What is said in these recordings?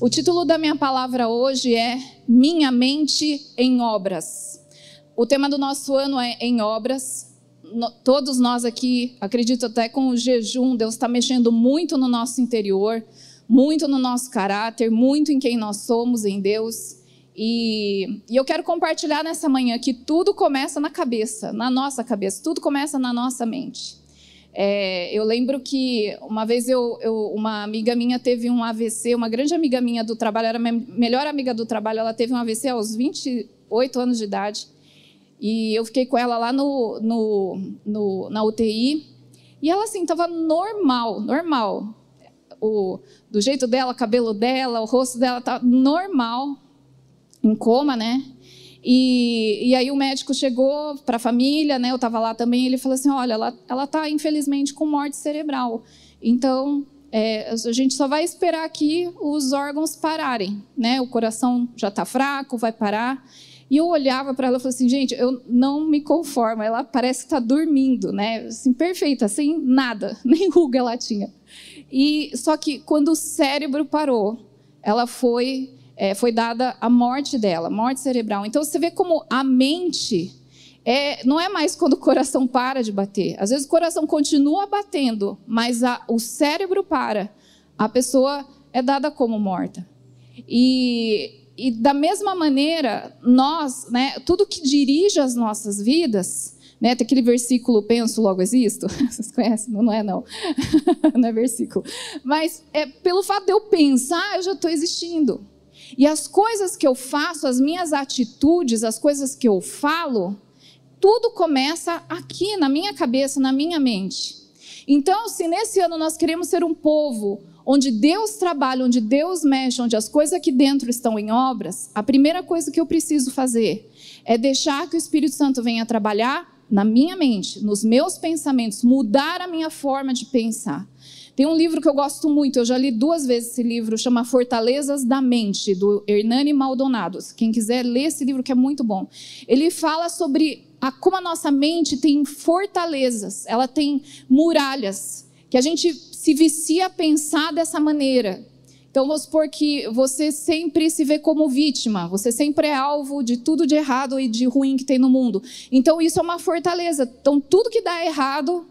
O título da minha palavra hoje é Minha Mente em Obras. O tema do nosso ano é em obras. Todos nós aqui, acredito até com o jejum, Deus está mexendo muito no nosso interior, muito no nosso caráter, muito em quem nós somos, em Deus. E eu quero compartilhar nessa manhã que tudo começa na cabeça, na nossa cabeça, tudo começa na nossa mente. Eu lembro que uma vez uma amiga minha teve um AVC, uma grande amiga minha do trabalho, era a minha melhor amiga do trabalho, ela teve um AVC aos 28 anos de idade. E eu fiquei com ela lá na UTI, e ela assim, estava normal, do jeito dela, o cabelo dela, o rosto dela estava normal, em coma, né? E aí o médico chegou para a família, né? Eu estava lá também, ele falou assim, olha, ela está infelizmente com morte cerebral, então a gente só vai esperar aqui os órgãos pararem, né? O coração já está fraco, vai parar. E eu olhava para ela e falava assim, gente, eu não me conformo, ela parece que está dormindo, né? Assim, perfeita, sem nada, nem ruga ela tinha. E, só que quando o cérebro parou, ela foi dada a morte dela, morte cerebral. Então você vê como a mente não é mais quando o coração para de bater. Às vezes o coração continua batendo, mas o cérebro para, a pessoa é dada como morta. E da mesma maneira, nós, né, tudo que dirige as nossas vidas, né, tem aquele versículo, penso, logo existo, vocês conhecem? Não, não é não, não é versículo. Mas pelo fato de eu pensar, eu já estou existindo. E as coisas que eu faço, as minhas atitudes, as coisas que eu falo, tudo começa aqui, na minha cabeça, na minha mente. Então, se nesse ano nós queremos ser um povo onde Deus trabalha, onde Deus mexe, onde as coisas aqui dentro estão em obras, a primeira coisa que eu preciso fazer é deixar que o Espírito Santo venha trabalhar na minha mente, nos meus pensamentos, mudar a minha forma de pensar. Tem um livro que eu gosto muito, eu já li 2 vezes esse livro, chama Fortalezas da Mente, do Hernani Maldonado. Quem quiser ler esse livro, que é muito bom. Ele fala sobre como a nossa mente tem fortalezas, ela tem muralhas, que a gente se vicia a pensar dessa maneira. Então, vamos supor que você sempre se vê como vítima, você sempre é alvo de tudo de errado e de ruim que tem no mundo. Então, isso é uma fortaleza. Então, tudo que dá errado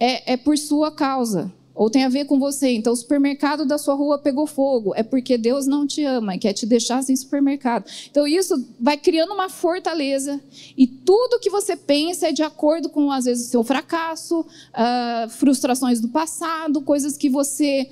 é por sua causa, ou tem a ver com você. Então, o supermercado da sua rua pegou fogo, é porque Deus não te ama e quer te deixar sem supermercado. Então, isso vai criando uma fortaleza, e tudo que você pensa é de acordo com, às vezes, o seu fracasso, frustrações do passado, coisas que você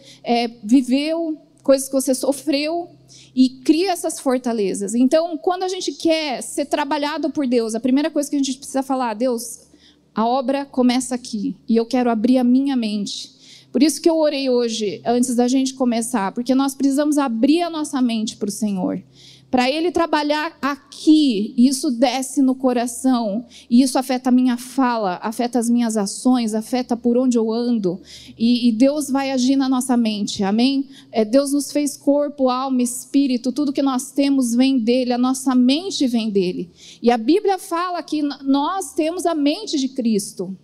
viveu, coisas que você sofreu, e cria essas fortalezas. Então, quando a gente quer ser trabalhado por Deus, a primeira coisa que a gente precisa falar, Deus, a obra começa aqui, e eu quero abrir a minha mente. Por isso que eu orei hoje, antes da gente começar, porque nós precisamos abrir a nossa mente para o Senhor, para Ele trabalhar aqui, e isso desce no coração, e isso afeta a minha fala, afeta as minhas ações, afeta por onde eu ando, e Deus vai agir na nossa mente, amém? Deus nos fez corpo, alma, espírito, tudo que nós temos vem dEle, a nossa mente vem dEle, e a Bíblia fala que nós temos a mente de Cristo.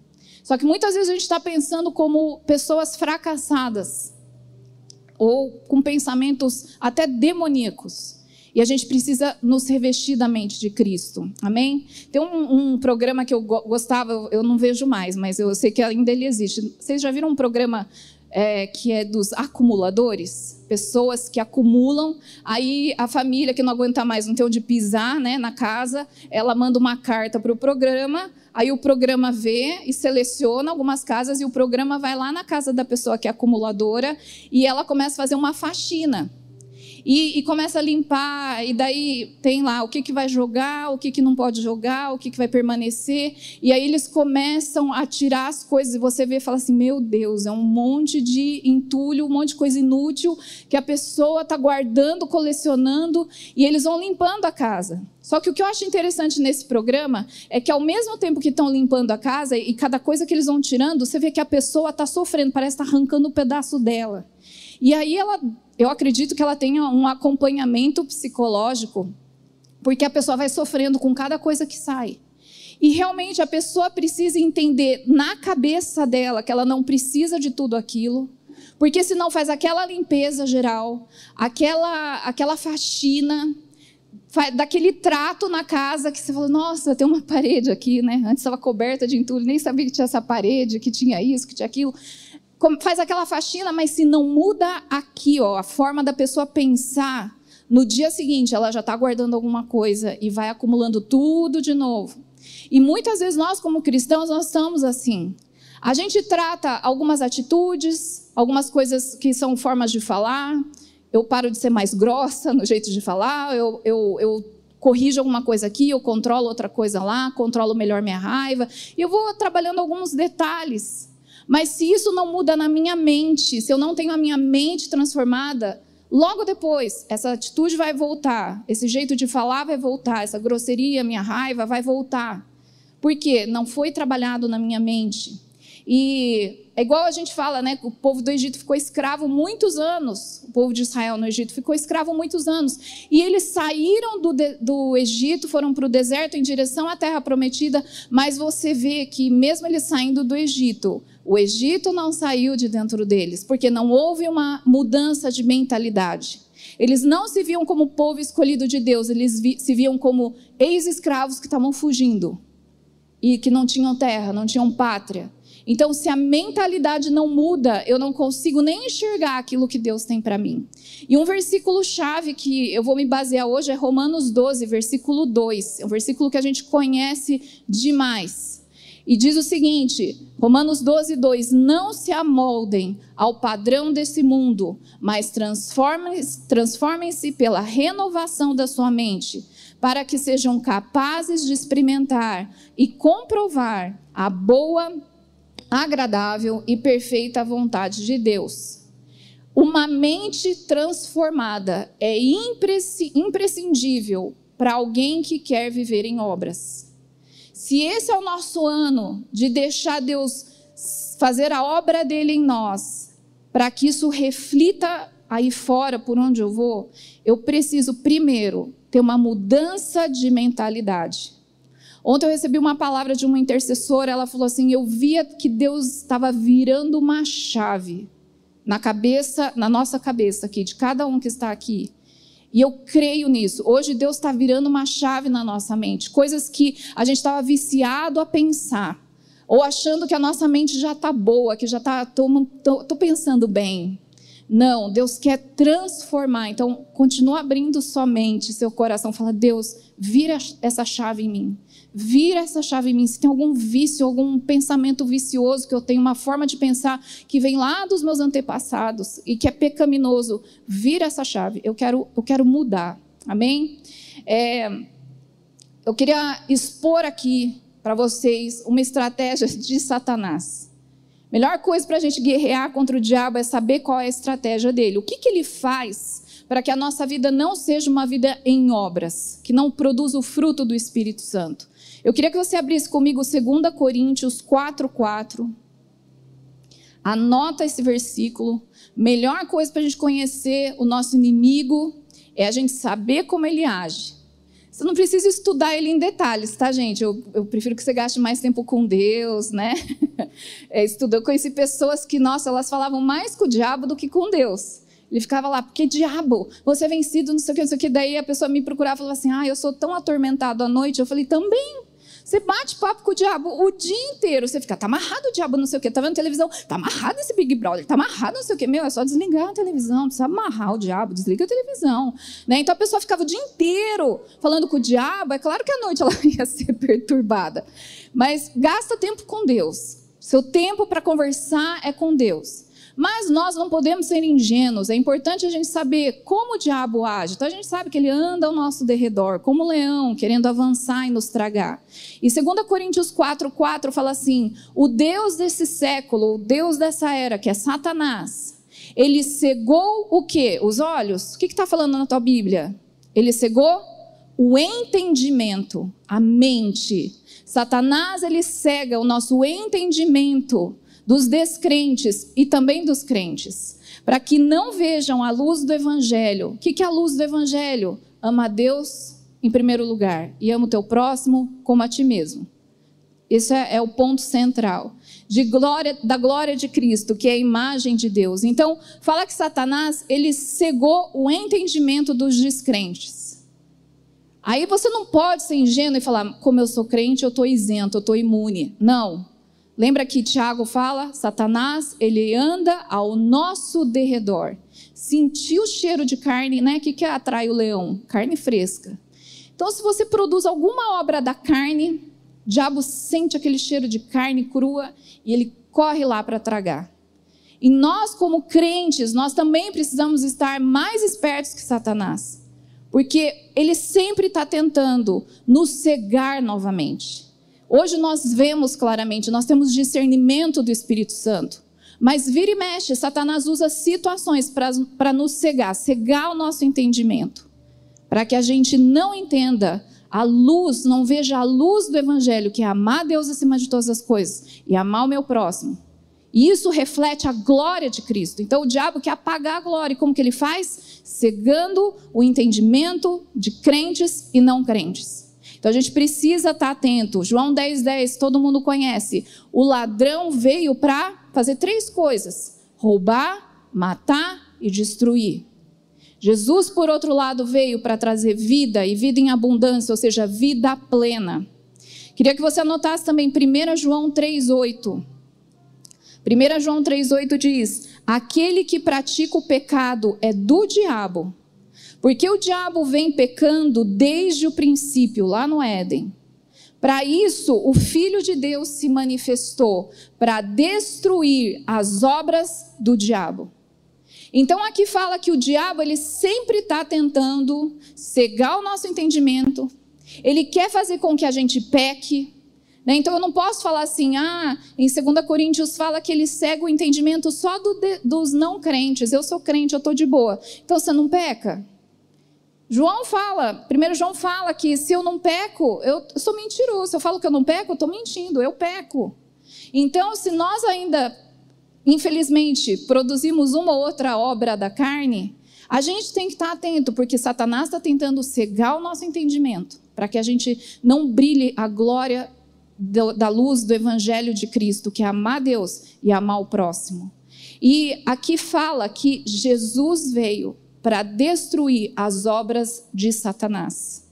Só que muitas vezes a gente está pensando como pessoas fracassadas ou com pensamentos até demoníacos. E a gente precisa nos revestir da mente de Cristo, amém? Tem um programa que eu gostava, eu não vejo mais, mas eu sei que ainda ele existe. Vocês já viram um programa que é dos acumuladores? Pessoas que acumulam, aí a família que não aguenta mais, não tem onde pisar, né, na casa, ela manda uma carta para o programa. Aí o programa vê e seleciona algumas casas, e o programa vai lá na casa da pessoa que é acumuladora, e ela começa a fazer uma faxina. E começa a limpar, e daí tem lá o que vai jogar, o que não pode jogar, o que vai permanecer. E aí eles começam a tirar as coisas, e você vê e fala assim, meu Deus, é um monte de entulho, um monte de coisa inútil que a pessoa está guardando, colecionando, e eles vão limpando a casa. Só que o que eu acho interessante nesse programa é que, ao mesmo tempo que estão limpando a casa, e cada coisa que eles vão tirando, você vê que a pessoa está sofrendo, parece que está arrancando um pedaço dela. E aí eu acredito que ela tenha um acompanhamento psicológico, porque a pessoa vai sofrendo com cada coisa que sai. E realmente a pessoa precisa entender na cabeça dela que ela não precisa de tudo aquilo, Porque senão faz aquela limpeza geral, aquela faxina, daquele trato na casa que você fala, nossa, tem uma parede aqui, né? Antes estava coberta de entulho, nem sabia que tinha essa parede, que tinha isso, que tinha aquilo. Faz aquela faxina, mas se não muda aqui, ó, a forma da pessoa pensar, no dia seguinte ela já está guardando alguma coisa e vai acumulando tudo de novo. E muitas vezes nós, como cristãos, nós estamos assim. A gente trata algumas atitudes, algumas coisas que são formas de falar. Eu paro de ser mais grossa no jeito de falar, eu corrijo alguma coisa aqui, eu controlo outra coisa lá, controlo melhor minha raiva. E eu vou trabalhando alguns detalhes. Mas se isso não muda na minha mente, se eu não tenho a minha mente transformada, logo depois essa atitude vai voltar, esse jeito de falar vai voltar, essa grosseria, minha raiva vai voltar. Por quê? Não foi trabalhado na minha mente. E é igual a gente fala, né? O povo do Egito ficou escravo muitos anos. O povo de Israel no Egito ficou escravo muitos anos. E eles saíram do Egito, foram para o deserto em direção à Terra Prometida. Mas você vê que mesmo eles saindo do Egito, o Egito não saiu de dentro deles, porque não houve uma mudança de mentalidade. Eles não se viam como povo escolhido de Deus, eles se viam como ex-escravos que estavam fugindo e que não tinham terra, não tinham pátria. Então, se a mentalidade não muda, eu não consigo nem enxergar aquilo que Deus tem para mim. E um versículo-chave que eu vou me basear hoje é Romanos 12, versículo 2. É um versículo que a gente conhece demais. E diz o seguinte, Romanos 12, 2, não se amoldem ao padrão desse mundo, mas transformem-se pela renovação da sua mente, para que sejam capazes de experimentar e comprovar a boa, agradável e perfeita vontade de Deus. Uma mente transformada é imprescindível para alguém que quer viver em obras. Se esse é o nosso ano de deixar Deus fazer a obra dele em nós, para que isso reflita aí fora por onde eu vou, eu preciso primeiro ter uma mudança de mentalidade. Ontem eu recebi uma palavra de uma intercessora, ela falou assim, eu via que Deus estava virando uma chave na nossa cabeça aqui, de cada um que está aqui. E eu creio nisso. Hoje Deus está virando uma chave na nossa mente, coisas que a gente estava viciado a pensar, ou achando que a nossa mente já está boa, que já está, tô pensando bem. Não, Deus quer transformar. Então, continua abrindo sua mente, seu coração. Fala, Deus, vira essa chave em mim. Vira essa chave em mim. Se tem algum vício, algum pensamento vicioso que eu tenho, uma forma de pensar que vem lá dos meus antepassados e que é pecaminoso, vira essa chave. Eu quero mudar. Amém? Eu queria expor aqui para vocês uma estratégia de Satanás. Melhor coisa para a gente guerrear contra o diabo é saber qual é a estratégia dele. O que ele faz para que a nossa vida não seja uma vida em obras, que não produza o fruto do Espírito Santo? Eu queria que você abrisse comigo 2 Coríntios 4:4. Anota esse versículo. Melhor coisa para a gente conhecer o nosso inimigo é a gente saber como ele age. Você não precisa estudar ele em detalhes, tá, gente? Eu prefiro que você gaste mais tempo com Deus, né? Eu conheci pessoas que, nossa, elas falavam mais com o diabo do que com Deus. Ele ficava lá, porque diabo, você é vencido, não sei o que, não sei o que. Daí a pessoa me procurava e falava assim, eu sou tão atormentado à noite. Eu falei, também. Você bate papo com o diabo o dia inteiro. Você fica, tá amarrado o diabo, não sei o que. Tá vendo televisão? Tá amarrado esse Big Brother. Tá amarrado não sei o que. Meu, é só desligar a televisão. Não precisa amarrar o diabo. Desliga a televisão. Né? Então, a pessoa ficava o dia inteiro falando com o diabo. É claro que à noite ela ia ser perturbada. Mas gasta tempo com Deus. Seu tempo para conversar é com Deus. Mas nós não podemos ser ingênuos. É importante a gente saber como o diabo age. Então, a gente sabe que ele anda ao nosso derredor, como um leão, querendo avançar e nos tragar. E 2 Coríntios 4:4 fala assim, o Deus desse século, o Deus dessa era, que é Satanás, ele cegou o quê? Os olhos? O que está falando na tua Bíblia? Ele cegou o entendimento, a mente. Satanás, ele cega o nosso entendimento dos descrentes e também dos crentes, para que não vejam a luz do Evangelho. O que é a luz do Evangelho? Ama a Deus em primeiro lugar e ama o teu próximo como a ti mesmo. Esse é o ponto central. da glória de Cristo, que é a imagem de Deus. Então, fala que Satanás, ele cegou o entendimento dos descrentes. Aí você não pode ser ingênuo e falar, como eu sou crente, eu estou isento, eu estou imune. Não. Lembra que Tiago fala, Satanás, ele anda ao nosso derredor. Sentiu o cheiro de carne, né? O que atrai o leão? Carne fresca. Então, se você produz alguma obra da carne, o diabo sente aquele cheiro de carne crua e ele corre lá para tragar. E nós, como crentes, nós também precisamos estar mais espertos que Satanás. Porque ele sempre está tentando nos cegar novamente. Hoje nós vemos claramente, nós temos discernimento do Espírito Santo. Mas vira e mexe, Satanás usa situações para nos cegar, cegar o nosso entendimento. Para que a gente não entenda a luz, não veja a luz do Evangelho, que é amar Deus acima de todas as coisas e amar o meu próximo. E isso reflete a glória de Cristo. Então o diabo quer apagar a glória. E como que ele faz? Cegando o entendimento de crentes e não crentes. Então a gente precisa estar atento. João 10:10, todo mundo conhece. O ladrão veio para fazer três coisas: roubar, matar e destruir. Jesus, por outro lado, veio para trazer vida e vida em abundância, ou seja, vida plena. Queria que você anotasse também 1 João 3,8. 1 João 3,8 diz, aquele que pratica o pecado é do diabo, porque o diabo vem pecando desde o princípio, lá no Éden. Para isso, o Filho de Deus se manifestou, para destruir as obras do diabo. Então aqui fala que o diabo, ele sempre está tentando cegar o nosso entendimento, ele quer fazer com que a gente peque, né? Então eu não posso falar assim, em 2 Coríntios fala que ele cega o entendimento só dos não crentes, eu sou crente, eu estou de boa, então você não peca? 1 João fala que se eu não peco, eu sou mentiroso, se eu falo que eu não peco, eu estou mentindo, eu peco. Então se nós ainda, infelizmente, produzimos uma ou outra obra da carne, a gente tem que estar atento, porque Satanás está tentando cegar o nosso entendimento, para que a gente não brilhe a glória da luz do Evangelho de Cristo, que é amar Deus e amar o próximo. E aqui fala que Jesus veio para destruir as obras de Satanás.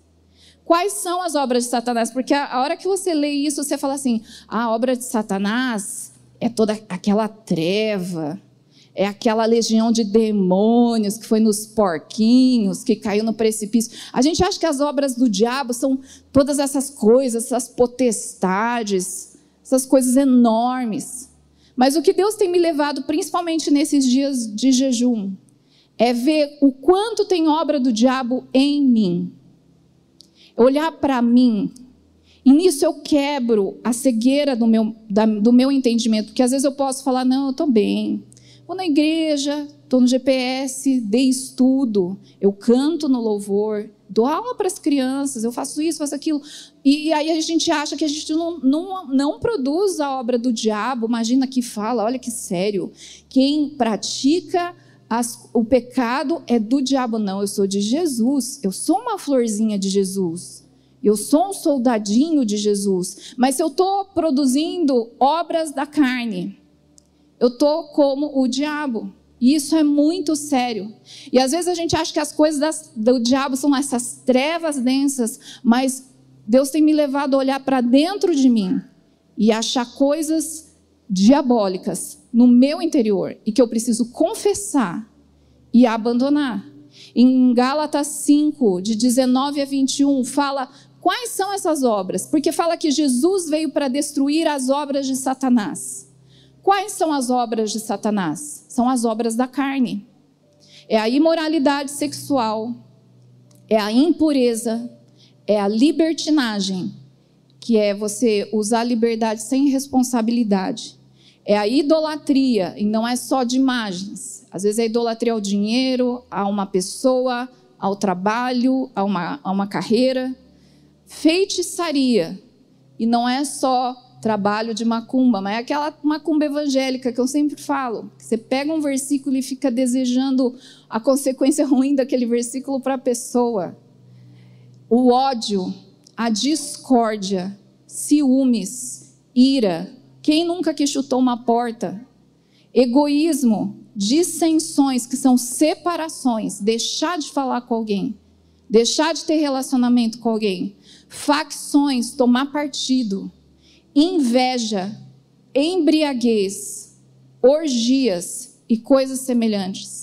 Quais são as obras de Satanás? Porque a hora que você lê isso, você fala assim, a obra de Satanás é toda aquela treva, é aquela legião de demônios que foi nos porquinhos, que caiu no precipício. A gente acha que as obras do diabo são todas essas coisas, essas potestades, essas coisas enormes. Mas o que Deus tem me levado, principalmente nesses dias de jejum, é ver o quanto tem obra do diabo em mim. Olhar para mim. E nisso eu quebro a cegueira do meu entendimento, porque às vezes eu posso falar, não, eu estou bem, vou na igreja, estou no GPS, dei estudo, eu canto no louvor, dou aula para as crianças, eu faço isso, faço aquilo. E aí a gente acha que a gente não produz a obra do diabo, imagina que fala, olha que sério, quem pratica o pecado é do diabo. Não, eu sou de Jesus, eu sou uma florzinha de Jesus. Eu sou um soldadinho de Jesus, mas se eu estou produzindo obras da carne, eu estou como o diabo. E isso é muito sério. E às vezes a gente acha que as coisas do diabo são essas trevas densas, mas Deus tem me levado a olhar para dentro de mim e achar coisas diabólicas no meu interior e que eu preciso confessar e abandonar. Em Gálatas 5, de 19 a 21, fala quais são essas obras, porque fala que Jesus veio para destruir as obras de Satanás. Quais são as obras de Satanás? São as obras da carne. É a imoralidade sexual, é a impureza, é a libertinagem, que é você usar a liberdade sem responsabilidade. É a idolatria, e não é só de imagens. Às vezes é idolatria ao dinheiro, a uma pessoa, ao trabalho, a uma carreira. Feitiçaria, e não é só trabalho de macumba, mas é aquela macumba evangélica que eu sempre falo. Você pega um versículo e fica desejando a consequência ruim daquele versículo para a pessoa. O ódio, a discórdia, ciúmes, ira, Quem nunca que chutou uma porta? Egoísmo, dissensões, que são separações, deixar de falar com alguém, deixar de ter relacionamento com alguém, facções, tomar partido, inveja, embriaguez, orgias e coisas semelhantes.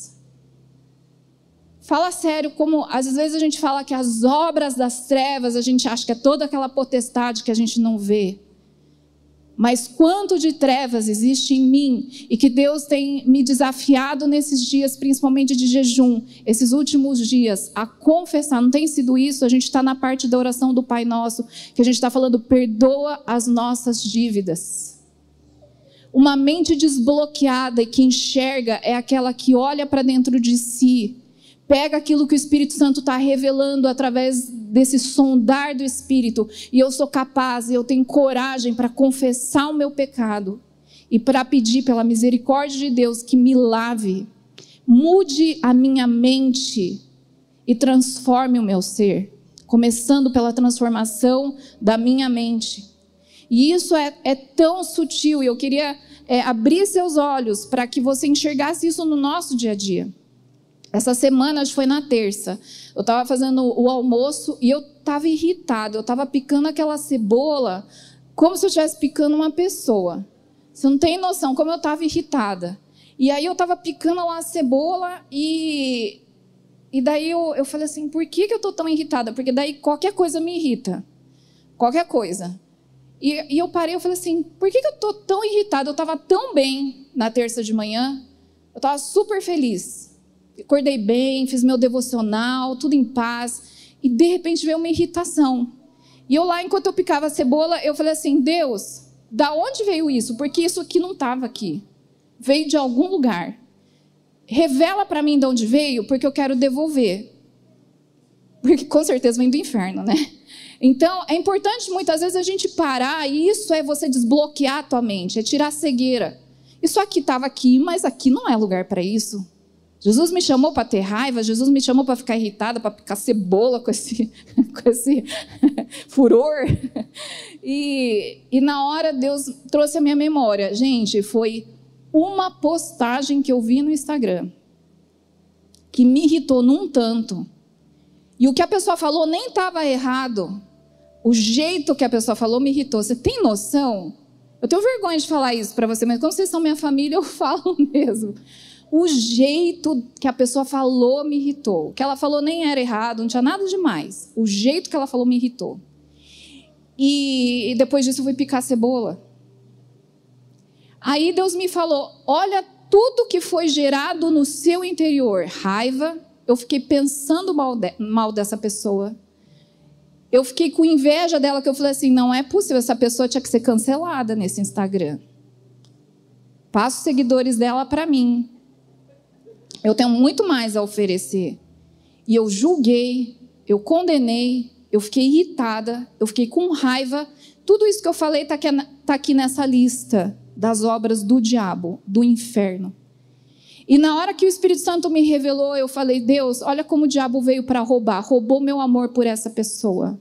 Fala sério, como às vezes a gente fala que as obras das trevas, a gente acha que é toda aquela potestade que a gente não vê. Mas quanto de trevas existe em mim e que Deus tem me desafiado nesses dias, principalmente de jejum, esses últimos dias, a confessar. Não tem sido isso? A gente está na parte da oração do Pai Nosso, que a gente está falando, perdoa as nossas dívidas. Uma mente desbloqueada e que enxerga é aquela que olha para dentro de si, pega aquilo que o Espírito Santo está revelando através desse sondar do Espírito, e eu sou capaz, eu tenho coragem para confessar o meu pecado e para pedir pela misericórdia de Deus que me lave, mude a minha mente e transforme o meu ser, começando pela transformação da minha mente. E isso é tão sutil, e eu queria abrir seus olhos para que você enxergasse isso no nosso dia a dia. Essa semana, acho que foi na terça, eu estava fazendo o almoço e eu estava irritada, eu estava picando aquela cebola como se eu estivesse picando uma pessoa. Você não tem noção como eu estava irritada. E aí eu estava picando lá a cebola e daí eu falei assim, por que eu estou tão irritada? Porque daí qualquer coisa me irrita, qualquer coisa. E eu parei, eu falei assim, por que eu estou tão irritada? Eu estava tão bem na terça de manhã, eu estava super feliz. Acordei bem, fiz meu devocional, tudo em paz. E, de repente, veio uma irritação. E eu lá, enquanto eu picava a cebola, eu falei assim, Deus, da onde veio isso? Porque isso aqui não estava aqui. Veio de algum lugar. Revela para mim de onde veio, porque eu quero devolver. Porque, com certeza, vem do inferno, né? Então, é importante, muitas vezes, a gente parar. E isso é você desbloquear a tua mente, é tirar a cegueira. Isso aqui estava aqui, mas aqui não é lugar para isso. Jesus me chamou para ter raiva, Jesus me chamou para ficar irritada, para picar cebola com esse furor. E na hora Deus trouxe a minha memória. Gente, foi uma postagem que eu vi no Instagram que me irritou num tanto. E o que a pessoa falou nem estava errado. O jeito que a pessoa falou me irritou. Você tem noção? Eu tenho vergonha de falar isso para você, mas como vocês são minha família, eu falo mesmo. O jeito que a pessoa falou me irritou. O que ela falou nem era errado, não tinha nada demais. O jeito que ela falou me irritou. E depois disso eu fui picar cebola. Aí Deus me falou, olha tudo que foi gerado no seu interior. Raiva, eu fiquei pensando mal dessa pessoa. Eu fiquei com inveja dela, que eu falei assim, não é possível, essa pessoa tinha que ser cancelada nesse Instagram. Passa os seguidores dela para mim. Eu tenho muito mais a oferecer. E eu julguei, eu condenei, eu fiquei irritada, eu fiquei com raiva. Tudo isso que eu falei tá aqui nessa lista das obras do diabo, do inferno. E na hora que o Espírito Santo me revelou, eu falei, Deus, olha como o diabo veio para roubar. Roubou meu amor por essa pessoa.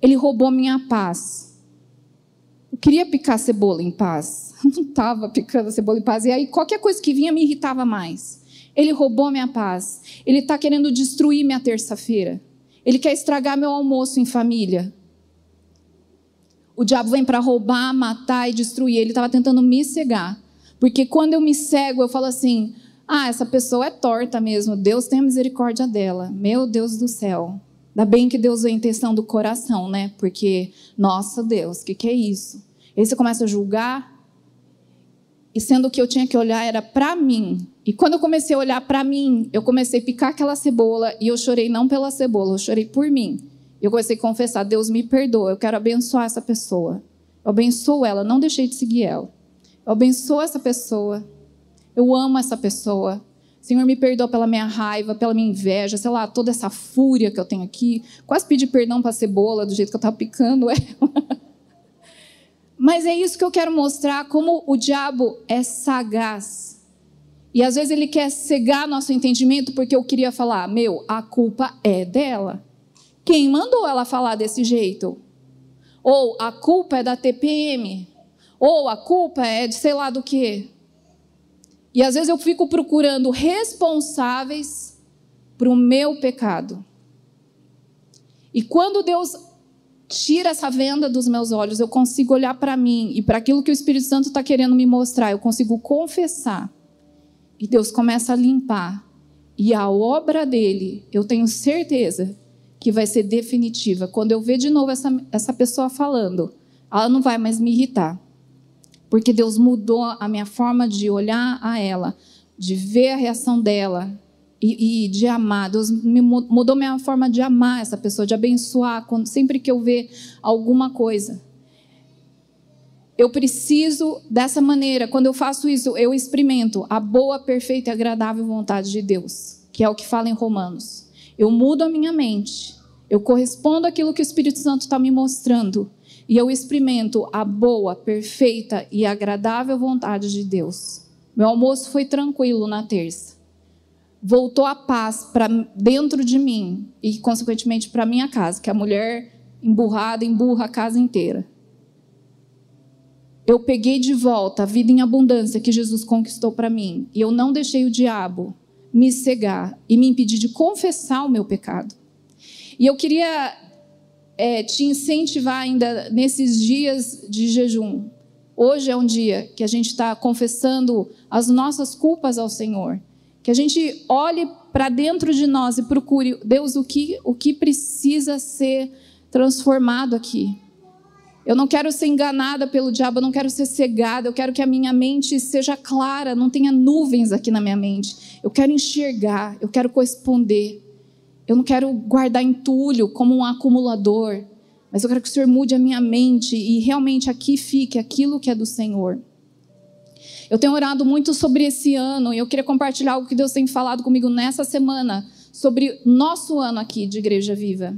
Ele roubou minha paz. Eu queria picar cebola em paz. Eu não estava picando cebola em paz. E aí qualquer coisa que vinha me irritava mais. Ele roubou minha paz. Ele está querendo destruir minha terça-feira. Ele quer estragar meu almoço em família. O diabo vem para roubar, matar e destruir. Ele estava tentando me cegar. Porque quando eu me cego, eu falo assim, ah, essa pessoa é torta mesmo. Deus tem a misericórdia dela. Meu Deus do céu. Ainda bem que Deus vê a intenção do coração, né? Porque, nossa Deus, o que é isso? Aí você começa a julgar. E sendo que eu tinha que olhar era para mim. E quando eu comecei a olhar para mim, eu comecei a picar aquela cebola e eu chorei não pela cebola, eu chorei por mim. Eu comecei a confessar, Deus me perdoa, eu quero abençoar essa pessoa. Eu abençoo ela, não deixei de seguir ela. Eu abençoo essa pessoa, eu amo essa pessoa. Senhor, me perdoa pela minha raiva, pela minha inveja, sei lá, toda essa fúria que eu tenho aqui. Quase pedi perdão para a cebola, do jeito que eu estava picando ela. Mas é isso que eu quero mostrar, como o diabo é sagaz. E às vezes ele quer cegar nosso entendimento, porque eu queria falar, meu, a culpa é dela. Quem mandou ela falar desse jeito? Ou a culpa é da TPM. Ou a culpa é de sei lá do quê. E às vezes eu fico procurando responsáveis para o meu pecado. E quando Deus tira essa venda dos meus olhos, eu consigo olhar para mim e para aquilo que o Espírito Santo está querendo me mostrar, eu consigo confessar. E Deus começa a limpar. E a obra dele, eu tenho certeza que vai ser definitiva. Quando eu ver de novo essa pessoa falando, ela não vai mais me irritar. Porque Deus mudou a minha forma de olhar a ela, de ver a reação dela e de amar. Deus mudou minha forma de amar essa pessoa, de abençoar, sempre que eu ver alguma coisa. Eu preciso dessa maneira. Quando eu faço isso, eu experimento a boa, perfeita e agradável vontade de Deus, que é o que fala em Romanos. Eu mudo a minha mente, eu correspondo àquilo que o Espírito Santo está me mostrando e eu experimento a boa, perfeita e agradável vontade de Deus. Meu almoço foi tranquilo na terça. Voltou a paz para dentro de mim e, consequentemente, para minha casa, que a mulher emburrada emburra a casa inteira. Eu peguei de volta a vida em abundância que Jesus conquistou para mim. E eu não deixei o diabo me cegar e me impedir de confessar o meu pecado. E eu queria te incentivar ainda nesses dias de jejum. Hoje é um dia que a gente está confessando as nossas culpas ao Senhor. Que a gente olhe para dentro de nós e procure, Deus, o que precisa ser transformado aqui. Eu não quero ser enganada pelo diabo, eu não quero ser cegada, eu quero que a minha mente seja clara, não tenha nuvens aqui na minha mente. Eu quero enxergar, eu quero corresponder. Eu não quero guardar entulho como um acumulador, mas eu quero que o Senhor mude a minha mente e realmente aqui fique aquilo que é do Senhor. Eu tenho orado muito sobre esse ano e eu queria compartilhar algo que Deus tem falado comigo nessa semana sobre nosso ano aqui de Igreja Viva.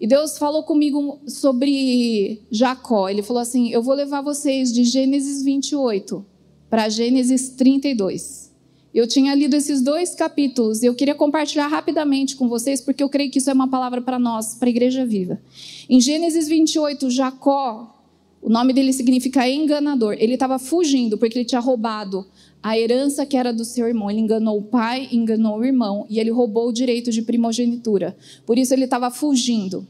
E Deus falou comigo sobre Jacó. Ele falou assim, eu vou levar vocês de Gênesis 28 para Gênesis 32. Eu tinha lido esses dois capítulos e eu queria compartilhar rapidamente com vocês, porque eu creio que isso é uma palavra para nós, para a Igreja Viva. Em Gênesis 28, Jacó, o nome dele significa enganador. Ele estava fugindo porque ele tinha roubado a herança que era do seu irmão. Ele enganou o pai, enganou o irmão e ele roubou o direito de primogenitura. Por isso ele estava fugindo.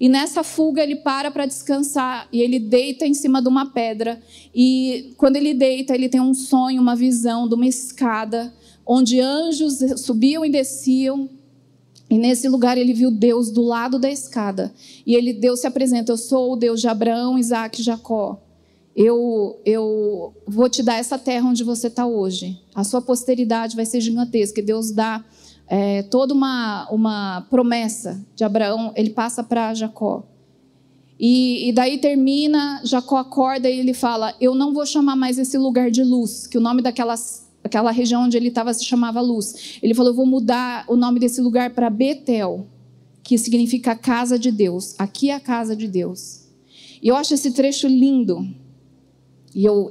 E nessa fuga ele para descansar e ele deita em cima de uma pedra. E quando ele deita, ele tem um sonho, uma visão de uma escada onde anjos subiam e desciam. E nesse lugar ele viu Deus do lado da escada. E Deus se apresenta, eu sou o Deus de Abraão, Isaac e Jacó. Eu vou te dar essa terra onde você está hoje. A sua posteridade vai ser gigantesca. E Deus dá toda uma promessa de Abraão. Ele passa para Jacó. E daí termina, Jacó acorda e ele fala, eu não vou chamar mais esse lugar de luz, que o nome daquela região onde ele estava se chamava Luz. Ele falou, eu vou mudar o nome desse lugar para Betel, que significa casa de Deus. Aqui é a casa de Deus. E eu acho esse trecho lindo. E eu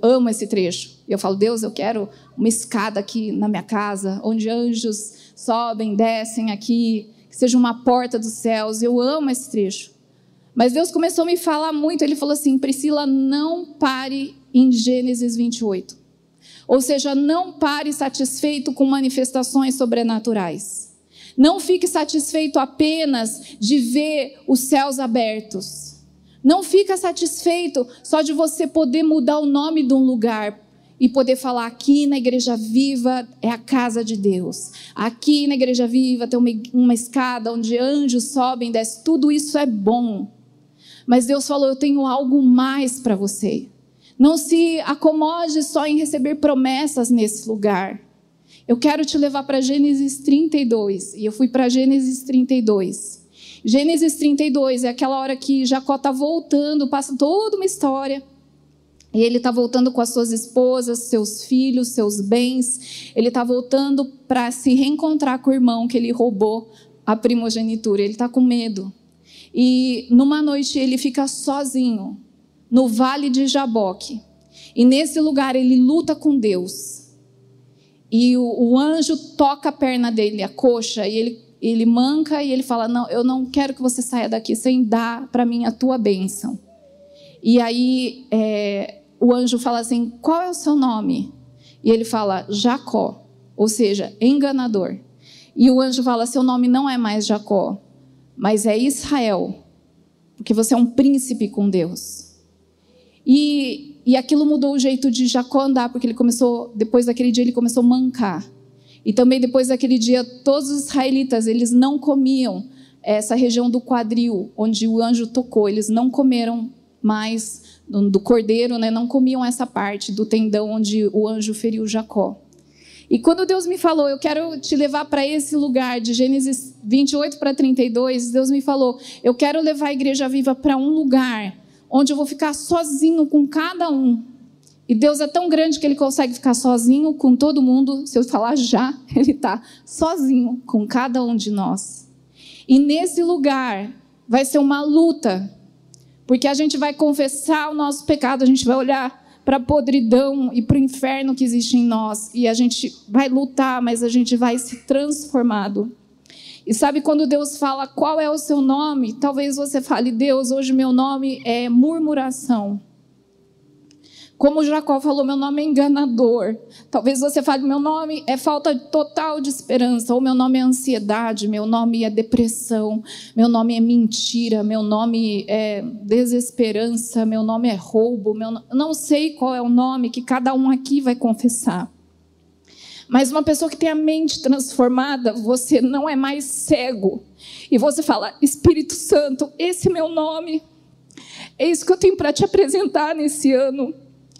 amo esse trecho. Eu falo, Deus, eu quero uma escada aqui na minha casa, onde anjos sobem, descem aqui, que seja uma porta dos céus. Eu amo esse trecho. Mas Deus começou a me falar muito. Ele falou assim, Priscila, não pare em Gênesis 28. Ou seja, não pare satisfeito com manifestações sobrenaturais. Não fique satisfeito apenas de ver os céus abertos. Não fica satisfeito só de você poder mudar o nome de um lugar e poder falar aqui na Igreja Viva é a casa de Deus. Aqui na Igreja Viva tem uma escada onde anjos sobem e descem. Tudo isso é bom. Mas Deus falou, eu tenho algo mais para você. Não se acomode só em receber promessas nesse lugar. Eu quero te levar para Gênesis 32. E eu fui para Gênesis 32. Gênesis 32 é aquela hora que Jacó está voltando, passa toda uma história. E ele está voltando com as suas esposas, seus filhos, seus bens. Ele está voltando para se reencontrar com o irmão que ele roubou a primogenitura. Ele está com medo. E numa noite ele fica sozinho, no vale de Jaboque. E nesse lugar ele luta com Deus. E o anjo toca a perna dele, a coxa, e ele manca e ele fala, não, eu não quero que você saia daqui sem dar para mim a tua bênção. E aí o anjo fala assim, qual é o seu nome? E ele fala, Jacó, ou seja, enganador. E o anjo fala, seu nome não é mais Jacó, mas é Israel, porque você é um príncipe com Deus. E aquilo mudou o jeito de Jacó andar, porque ele começou, depois daquele dia ele começou a mancar. E também depois daquele dia, todos os israelitas, eles não comiam essa região do quadril, onde o anjo tocou, eles não comeram mais do cordeiro, né? Não comiam essa parte do tendão onde o anjo feriu Jacó. E quando Deus me falou, eu quero te levar para esse lugar, de Gênesis 28 para 32, Deus me falou, eu quero levar a Igreja Viva para um lugar onde eu vou ficar sozinho com cada um. E Deus é tão grande que Ele consegue ficar sozinho com todo mundo. Se eu falar já, Ele está sozinho com cada um de nós. E nesse lugar vai ser uma luta, porque a gente vai confessar o nosso pecado, a gente vai olhar para a podridão e para o inferno que existe em nós. E a gente vai lutar, mas a gente vai se transformado. E sabe quando Deus fala qual é o seu nome? Talvez você fale, Deus, hoje meu nome é murmuração. Como Jacó falou, meu nome é enganador. Talvez você fale, meu nome é falta total de esperança, ou meu nome é ansiedade, meu nome é depressão, meu nome é mentira, meu nome é desesperança, meu nome é roubo. Não sei qual é o nome que cada um aqui vai confessar. Mas uma pessoa que tem a mente transformada, você não é mais cego. E você fala, Espírito Santo, esse é meu nome. É isso que eu tenho para te apresentar nesse ano.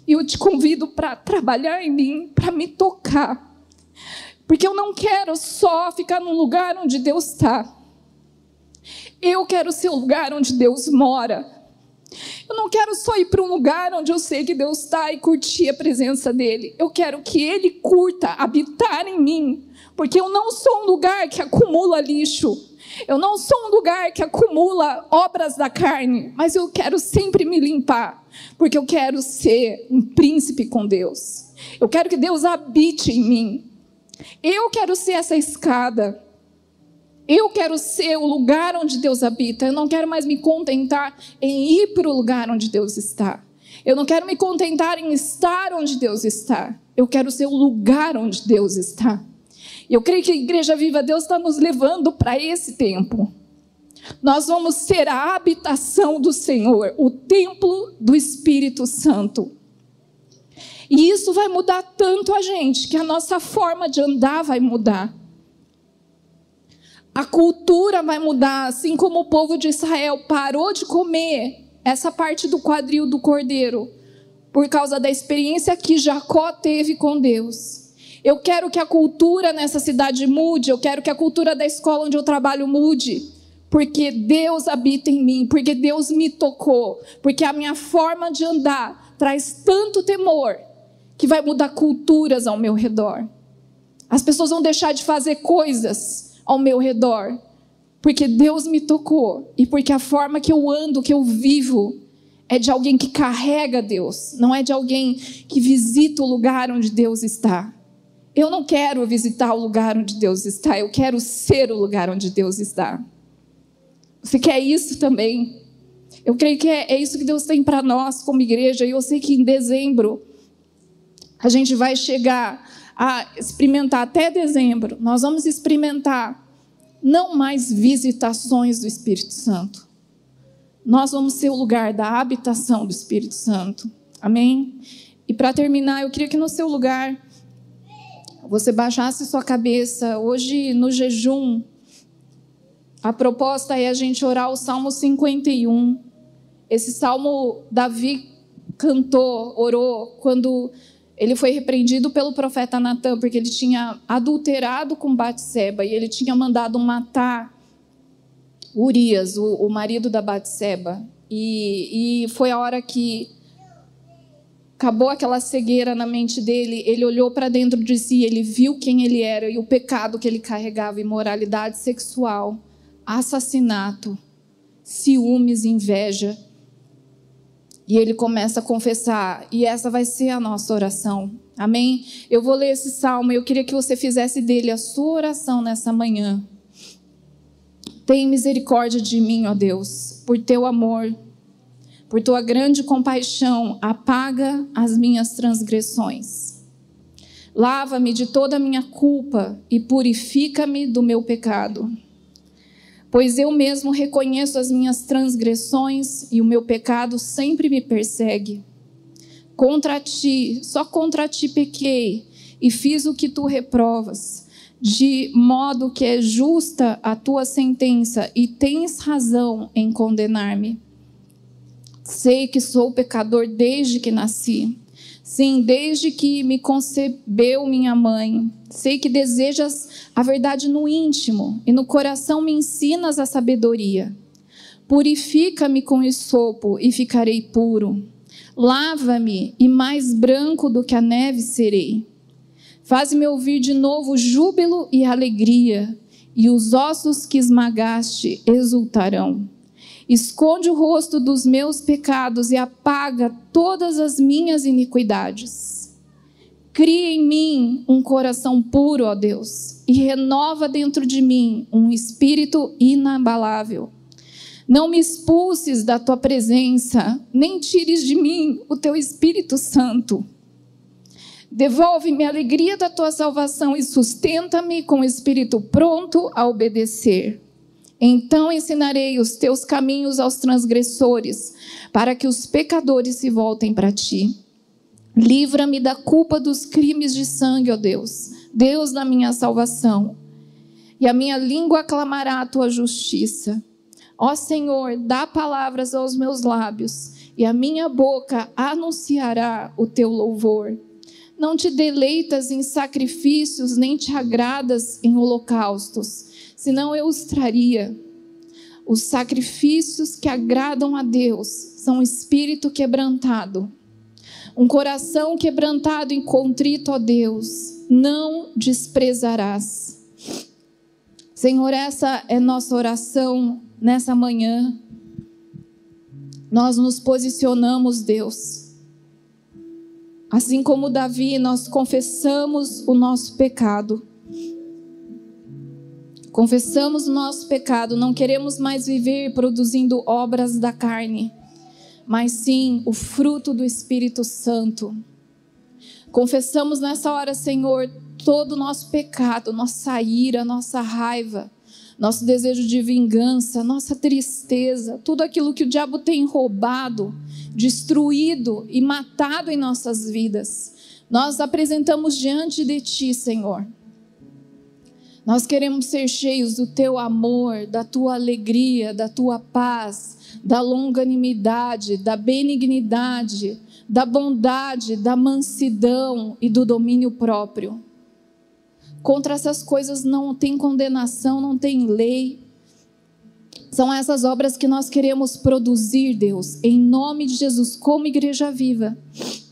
E eu te convido para trabalhar em mim, para me tocar. Porque eu não quero só ficar num lugar onde Deus está. Eu quero ser o lugar onde Deus mora. Eu não quero só ir para um lugar onde eu sei que Deus está e curtir a presença dEle. Eu quero que Ele curta habitar em mim, porque eu não sou um lugar que acumula lixo. Eu não sou um lugar que acumula obras da carne, mas eu quero sempre me limpar, porque eu quero ser um príncipe com Deus. Eu quero que Deus habite em mim. Eu quero ser essa escada. Eu quero ser o lugar onde Deus habita. Eu não quero mais me contentar em ir para o lugar onde Deus está. Eu não quero me contentar em estar onde Deus está. Eu quero ser o lugar onde Deus está. Eu creio que a Igreja Viva Deus está nos levando para esse tempo. Nós vamos ser a habitação do Senhor, o templo do Espírito Santo. E isso vai mudar tanto a gente, que a nossa forma de andar vai mudar. A cultura vai mudar, assim como o povo de Israel parou de comer essa parte do quadril do cordeiro, por causa da experiência que Jacó teve com Deus. Eu quero que a cultura nessa cidade mude, eu quero que a cultura da escola onde eu trabalho mude, porque Deus habita em mim, porque Deus me tocou, porque a minha forma de andar traz tanto temor, que vai mudar culturas ao meu redor. As pessoas vão deixar de fazer coisas ao meu redor, porque Deus me tocou, e porque a forma que eu ando, que eu vivo, é de alguém que carrega Deus, não é de alguém que visita o lugar onde Deus está. Eu não quero visitar o lugar onde Deus está, eu quero ser o lugar onde Deus está. Você quer isso também? Eu creio que é isso que Deus tem para nós como igreja, e eu sei que em dezembro a gente vai chegar a experimentar, até dezembro, nós vamos experimentar não mais visitações do Espírito Santo. Nós vamos ser o lugar da habitação do Espírito Santo. Amém? E para terminar, eu queria que no seu lugar você baixasse sua cabeça. Hoje, no jejum, a proposta é a gente orar o Salmo 51. Esse Salmo, Davi cantou, orou, quando ele foi repreendido pelo profeta Natã, porque ele tinha adulterado com Batseba, e ele tinha mandado matar Urias, o marido da Batseba. E foi a hora que acabou aquela cegueira na mente dele, ele olhou para dentro de si, ele viu quem ele era e o pecado que ele carregava, imoralidade sexual, assassinato, ciúmes, inveja. E ele começa a confessar, e essa vai ser a nossa oração, amém? Eu vou ler esse salmo, eu queria que você fizesse dele a sua oração nessa manhã. Tem misericórdia de mim, ó Deus, por teu amor, Por tua grande compaixão, apaga as minhas transgressões. Lava-me de toda a minha culpa e purifica-me do meu pecado. Pois eu mesmo reconheço as minhas transgressões e o meu pecado sempre me persegue. Contra ti, só contra ti pequei e fiz o que tu reprovas, de modo que é justa a tua sentença e tens razão em condenar-me. Sei que sou pecador desde que nasci. Sim, desde que me concebeu minha mãe. Sei que desejas a verdade no íntimo e no coração me ensinas a sabedoria. Purifica-me com esopo e ficarei puro. Lava-me e mais branco do que a neve serei. Faz-me ouvir de novo júbilo e alegria, e os ossos que esmagaste exultarão. Esconde o rosto dos meus pecados e apaga todas as minhas iniquidades. Cria em mim um coração puro, ó Deus, e renova dentro de mim um espírito inabalável. Não me expulses da tua presença, nem tires de mim o teu Espírito Santo. Devolve-me a alegria da tua salvação e sustenta-me com o espírito pronto a obedecer. Então ensinarei os teus caminhos aos transgressores, para que os pecadores se voltem para ti. Livra-me da culpa dos crimes de sangue, ó Deus, Deus da minha salvação. E a minha língua aclamará a tua justiça. Ó Senhor, dá palavras aos meus lábios, e a minha boca anunciará o teu louvor. Não te deleitas em sacrifícios, nem te agradas em holocaustos, senão eu os traria. Os sacrifícios que agradam a Deus são um espírito quebrantado. Um coração quebrantado e contrito, ó Deus, não desprezarás. Senhor, essa é nossa oração nessa manhã. Nós nos posicionamos, Deus. Assim como Davi, nós confessamos o nosso pecado. Confessamos o nosso pecado, não queremos mais viver produzindo obras da carne, mas sim o fruto do Espírito Santo. Confessamos nessa hora, Senhor, todo o nosso pecado, nossa ira, nossa raiva, nosso desejo de vingança, nossa tristeza, tudo aquilo que o diabo tem roubado, destruído e matado em nossas vidas. Nós apresentamos diante de Ti, Senhor. Nós queremos ser cheios do Teu amor, da Tua alegria, da Tua paz, da longanimidade, da benignidade, da bondade, da mansidão e do domínio próprio. Contra essas coisas não tem condenação, não tem lei. São essas obras que nós queremos produzir, Deus, em nome de Jesus, como Igreja Viva.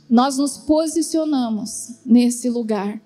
Nós nos posicionamos nesse lugar.